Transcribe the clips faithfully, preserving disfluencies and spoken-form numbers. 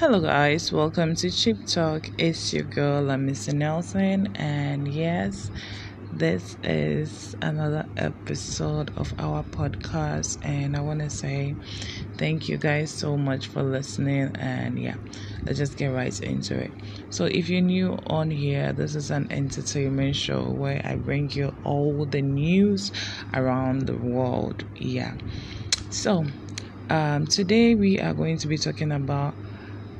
Hello guys, welcome to Cheap Talk. It's your girl, I'm Missy Nelson, and yes, this is another episode of our podcast, and I want to say thank you guys so much for listening, and yeah, let's just get right into it. So if you're new on here, this is an entertainment show where I bring you all the news around the world. Yeah, so um, today we are going to be talking about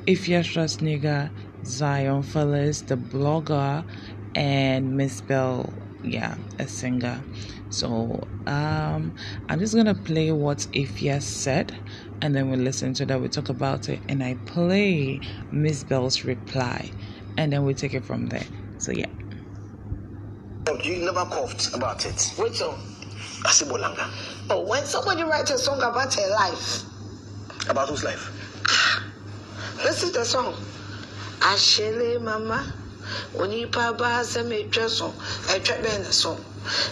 Afia nigga, Zion Fellas, the blogger, and Mzbel, yeah, a singer. So um, I'm just gonna play what Afia said, and then we'll listen to that. We'll talk about it, and I play Mzbel's reply, and then we we'll take it from there. So yeah. You never coughed about it. Which song? Asibolanga. Oh, when somebody writes a song about her life. About whose life? This is the song. Ashele mama, unipa ba se me twa song. I twa be na song.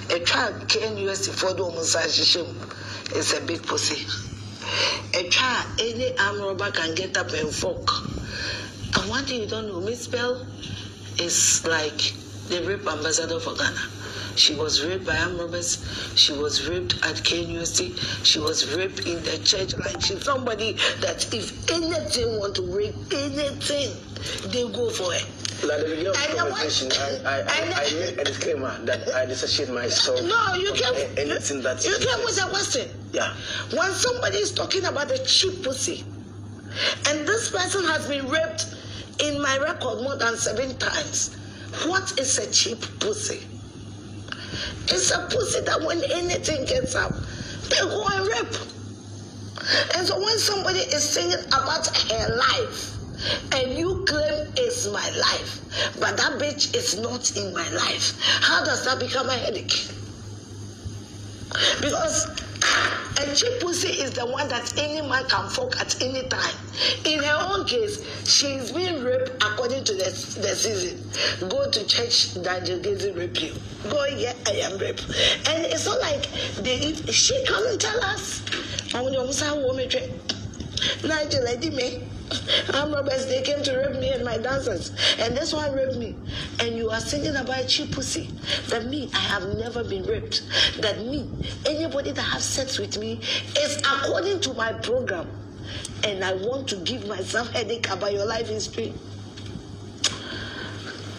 I twa K N U S for do musashishem. It's a big pussy. I twa any arm robber can get up and fuck. And one thing you don't know, Mzbel is like the rape ambassador for Ghana. She was raped by arm robbers. She was raped at K N U S T. She was raped in the church. Like she's somebody that if anything want to rape anything, they go for it. Like the beginning of the conversation, I, I, I, I, I made a disclaimer that I dissociate myself. No, you can't. Anything that you can't with a Western. Yeah. When somebody is talking about a cheap pussy, and this person has been raped in my record more than seven times, what is a cheap pussy? It's a pussy that when anything gets up, they go and rape. And so when somebody is singing about her life, and you claim it's my life, but that bitch is not in my life, how does that become a headache? Because a cheap pussy is the one that any man can fuck at any time. In her own case, she's being raped according to the, the season. Go to church, that you get rape you. Go, yeah, I am raped. And it's not like they, she come and tell us, I'm robbers, they came to rape me and my dancers. And this one raped me. And you are singing about cheap pussy. That me, I have never been raped. That me, anybody that has sex with me is according to my program. And I want to give myself headache about your life in Spain.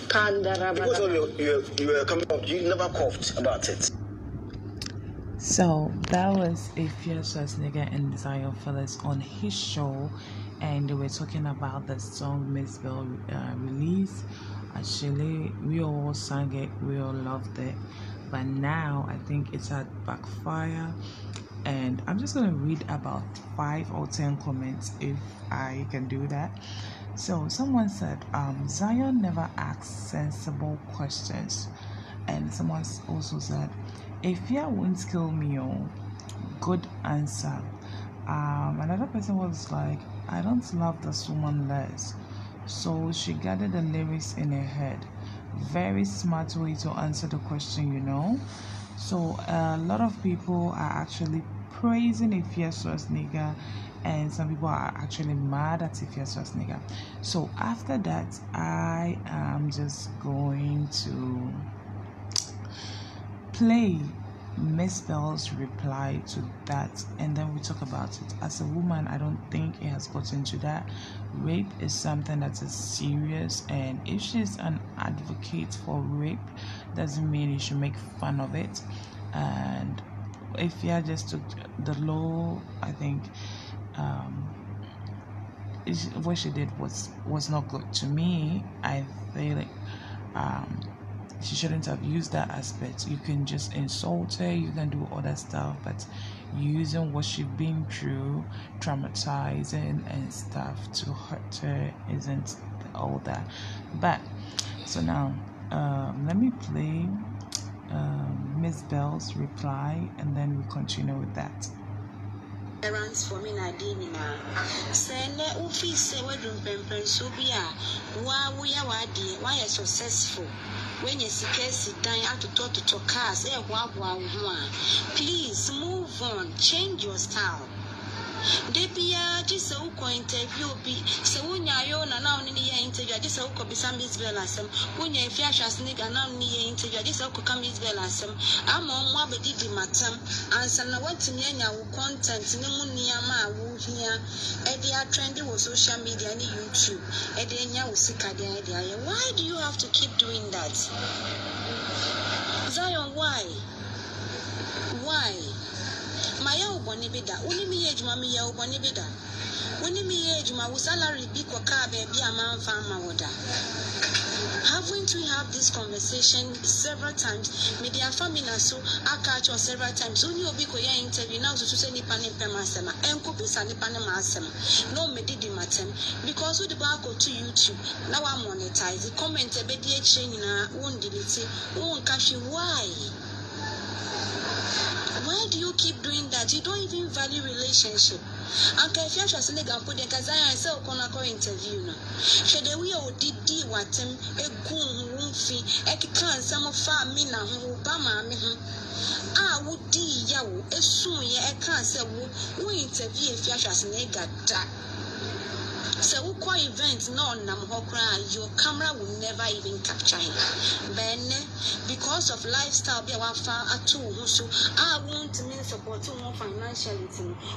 Because you, you were coming up, you never coughed about it. So that was Afia nigga and Zion Fellas on his show, and they were talking about the song Mzbel uh, released. Actually, we all sang it, we all loved it, but now I think it's had backfire. And I'm just gonna read about five or ten comments if I can do that. So someone said, um, Zion never asks sensible questions, and someone also said, Afia won't kill me, oh, good answer. Um, another person was like, I don't love this woman less. So she gathered the lyrics in her head. Very smart way to answer the question, you know. So a lot of people are actually praising Afia nigga, and some people are actually mad at Afia nigga. So after that, I am just going to play Mzbel's reply to that, and then we talk about it. As a woman, I don't think it has gotten to that. Rape is something that is serious, and if she's an advocate for rape, doesn't mean you should make fun of it. And if you just took the law, I think um, what she did was was not good to me. I feel like um, she shouldn't have used that aspect. You can just insult her, you can do other stuff, but using what she's been through, traumatizing and stuff to hurt her isn't all that. But so now um, let me play um, Mzbel's reply, and then we continue with that. Parents for me na dinina. Send the office we do pempen so bia. Wa we ya wa dey. Why you successful? When you see case down out to talk to cars, eh wa wa wa. Please move on, change your style. Debia just so ko interview be so when you're now in the interview, I just hope to be some Mzbel and some when you're fashion's nigga now in the interview, I just hope to come Mzbel and some. I'm on my bed, madam, and some what to me and your content in the moon near my woo here. Eddie are trending on social media and YouTube. Eddie and you sick at the idea. Why do you have to keep doing that? Zion, why? Why? My own bonnie bidder, only me age, mammy, your bonnie bidder. Only me age, my salary, big or car, baby, a man, farmer, water. Haven't we had this conversation several times? Media family, so I catch on several times. Only a big interview now to send the panel permasema and copies and the panel masema. No, me did matem because we the back to YouTube. Now I monetize it. Comment a bit, chain in our own dignity, own cash. Why? Why do you keep doing that? You don't even value relationship. Anka if you just nigga put the Zion say o kon akọ interview na. She dey we o didi watem egun hu fi e kan sam fa mi na hu ba ma mi hu. Ah wo di ya wo esun ye e kan se wo wo interview if you just nigga da. So we call events no namhokra, your camera will never even capture him. Ben because of lifestyle be our far at two so I won't mean support more financially.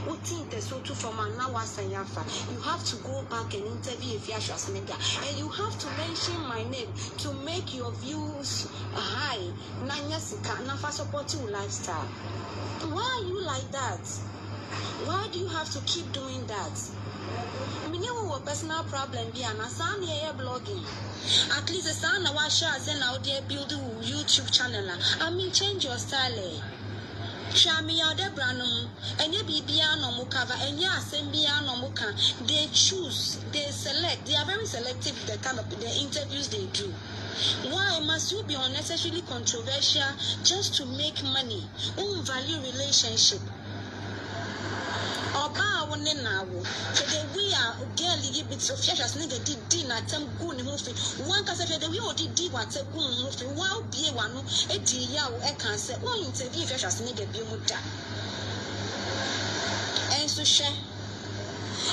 What think the so too from an hour sayafa. You have to go back and interview if you as nigga. And you have to mention my name to make your views high. Nanya Sika Nafa supporting lifestyle. Why are you like that? Why do you have to keep doing that? Personal problem be an asan here blogging. At least a son of our shares and out there build YouTube channel. I mean change your style. Shami out there branum and ye be biano mukava and ya send biano muka. They choose, they select, they are very selective with the kind of the interviews they do. Why must you be unnecessarily controversial just to make money? Own value relationship. Oba wonne nawo today we are girl you bit of flesh as nigga did din atem go ne ho fi one ka say today we o did di watem go ne ho fi wa obie wa no e di ya o e kan say o interview flesh as nigga bi mu da en so she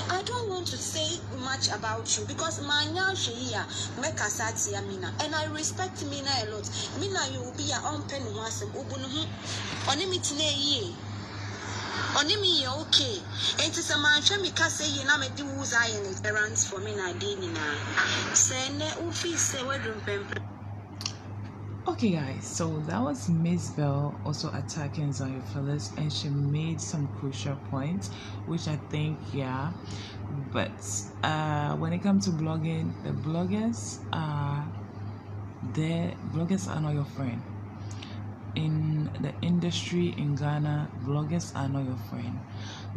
I don't want to say much about you because Manya Shia make us at Yamina and I respect Mina a lot. Mina you will be your own pen once ubunhu onimitine ye. Onimi you're okay. It is a man me case you na me do Zion it runs for me na dey na. Send ufi se wedum pempre. Okay guys, so that was Mzbel also attacking Zion Fellas and she made some crucial points which I think yeah. But uh when it comes to blogging, the bloggers are there bloggers are not your friend. In the industry in Ghana, bloggers are not your friend.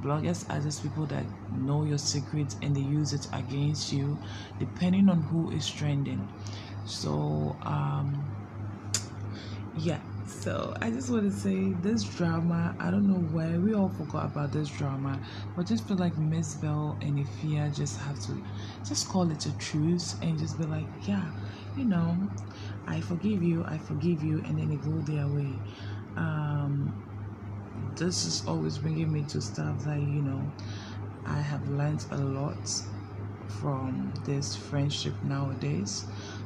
Bloggers are just people that know your secrets and they use it against you depending on who is trending. So um yeah, so I just want to say this drama, I don't know where we all forgot about this drama, but just feel like Mzbel and Afia just have to just call it a truce and just be like, yeah, you know, I forgive you, I forgive you, and then they go their way. Um, this is always bringing me to stuff that, you know, I have learned a lot from this friendship nowadays.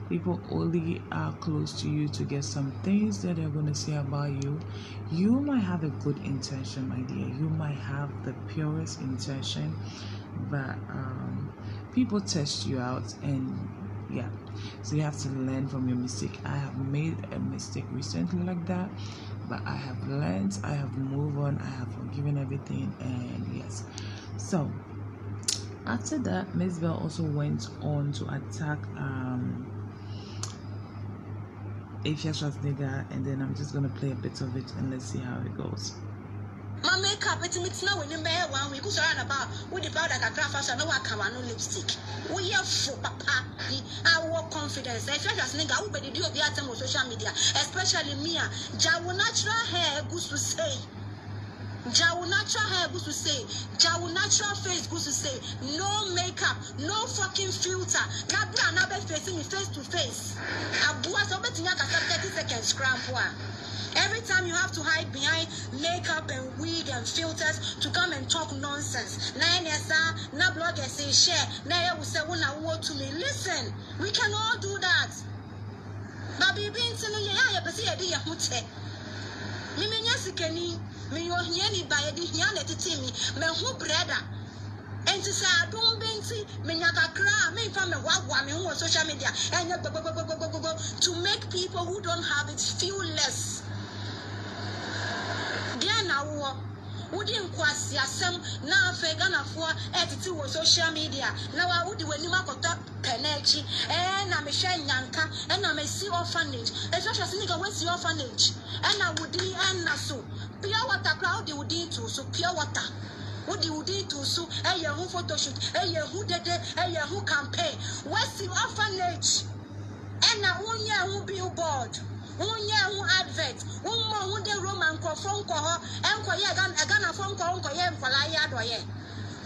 People only are close to you to get some things that they're going to say about you. You might have a good intention, my dear. You might have the purest intention, but um, people test you out and yeah, so you have to learn from your mistake. I have made a mistake recently like that, but I have learned, I have moved on, I have forgiven everything, and yes. So after that, Mzbel also went on to attack um Afia Schwarzenegger, and then I'm just gonna play a bit of it and let's see how it goes. My makeup, it's not when you wear one week, around about with the powder that graph us and no one can no lipstick. We are for papa. Our confidence, I feel as nigga, who be the of the item on social media, especially Mia. Jawu natural hair goes to say, Jawu natural hair goes to say, Jawu natural face goes to say, no makeup, no fucking filter. Now, I'm facing face to face. I'm doing something like a thirty second scramble. Every time you have to hide behind makeup and wig and filters to come and talk nonsense. Listen, we can all do that. But we and to say, I don't mean to make a crime, me from a woman who on social media, and to make people who don't have it feel less. Then now, would you inquire some now for Ghana for attitude on social media? Now I would when you make a top penalty, and I'm a shame yanka, and I'm a see orphanage, and such a sneaker was the orphanage, and I would be and so pure water crowd you would do too, so pure water. What do you do to so a Yahoo photo shoot, a Yahoo did a Yahoo campaign? What's the orphanage? And now, one Yahoo billboard, one Yahoo advert, one more who the Roman call phone call, and Koyagan, a Ghana phone call, Koyam, Kolayad or Yem.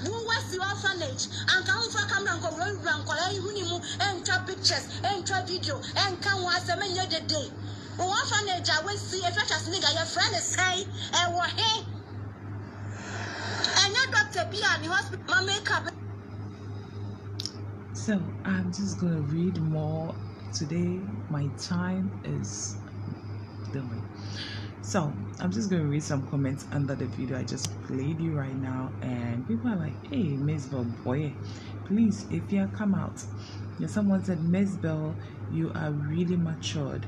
Who was the orphanage? And come for come and go round, Kolay, Hunimu, and try pictures, and try video, and come once a minute a day. Orphanage, I will see a precious nigga, your friend is say, and what hey? So I'm just gonna read more today. My time is done. So I'm just gonna read some comments under the video I just played you right now, and people are like, "Hey, Mzbel boy, please, if you come out." And someone said, "Mzbel, you are really matured."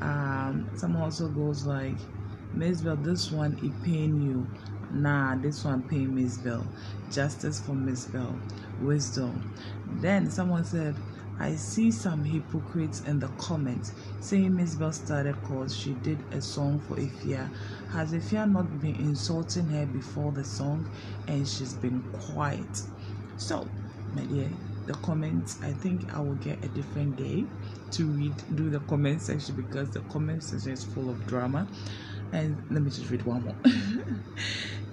Um, someone also goes like, "Mzbel, this one it pain you." Nah, this one pay Mzbel. Justice for Mzbel. Wisdom. Then someone said, I see some hypocrites in the comments saying Mzbel started cause she did a song for Afia. Has Afia not been insulting her before the song and she's been quiet? So, my dear, the comments, I think I will get a different day to read do the comment section because the comment section is full of drama. And let me just read one more.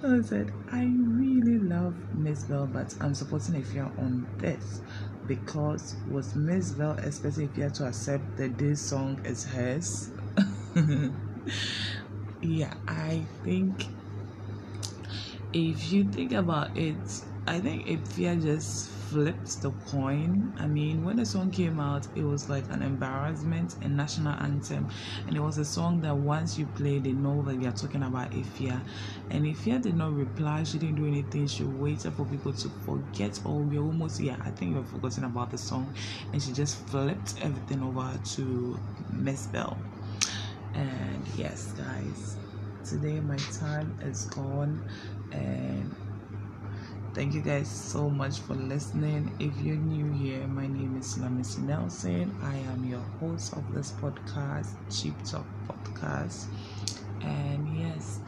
I said, I really love Mzbel, but I'm supporting Afia on this because was Mzbel expecting Afia to accept that this song is hers? Yeah, I think if you think about it, I think Afia just flipped the coin. I mean, when the song came out, it was like an embarrassment and national anthem, and it was a song that once you play, they know that you're talking about Afia. And Afia did not reply, she didn't do anything, she waited for people to forget, or we're almost, yeah, I think we're forgotten about the song, and she just flipped everything over to Mzbel. And yes, guys, today my time is gone, and thank you guys so much for listening. If you're new here, my name is Missy Nelson. I am your host of this podcast, Cheap Talk Podcast. And yes,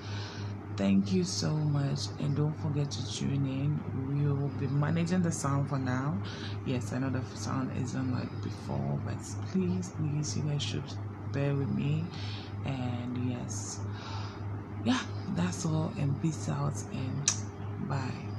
thank you so much. And don't forget to tune in. We will be managing the sound for now. Yes, I know the sound isn't like before, but please, please, you guys should bear with me. And yes, yeah, that's all. And peace out and bye.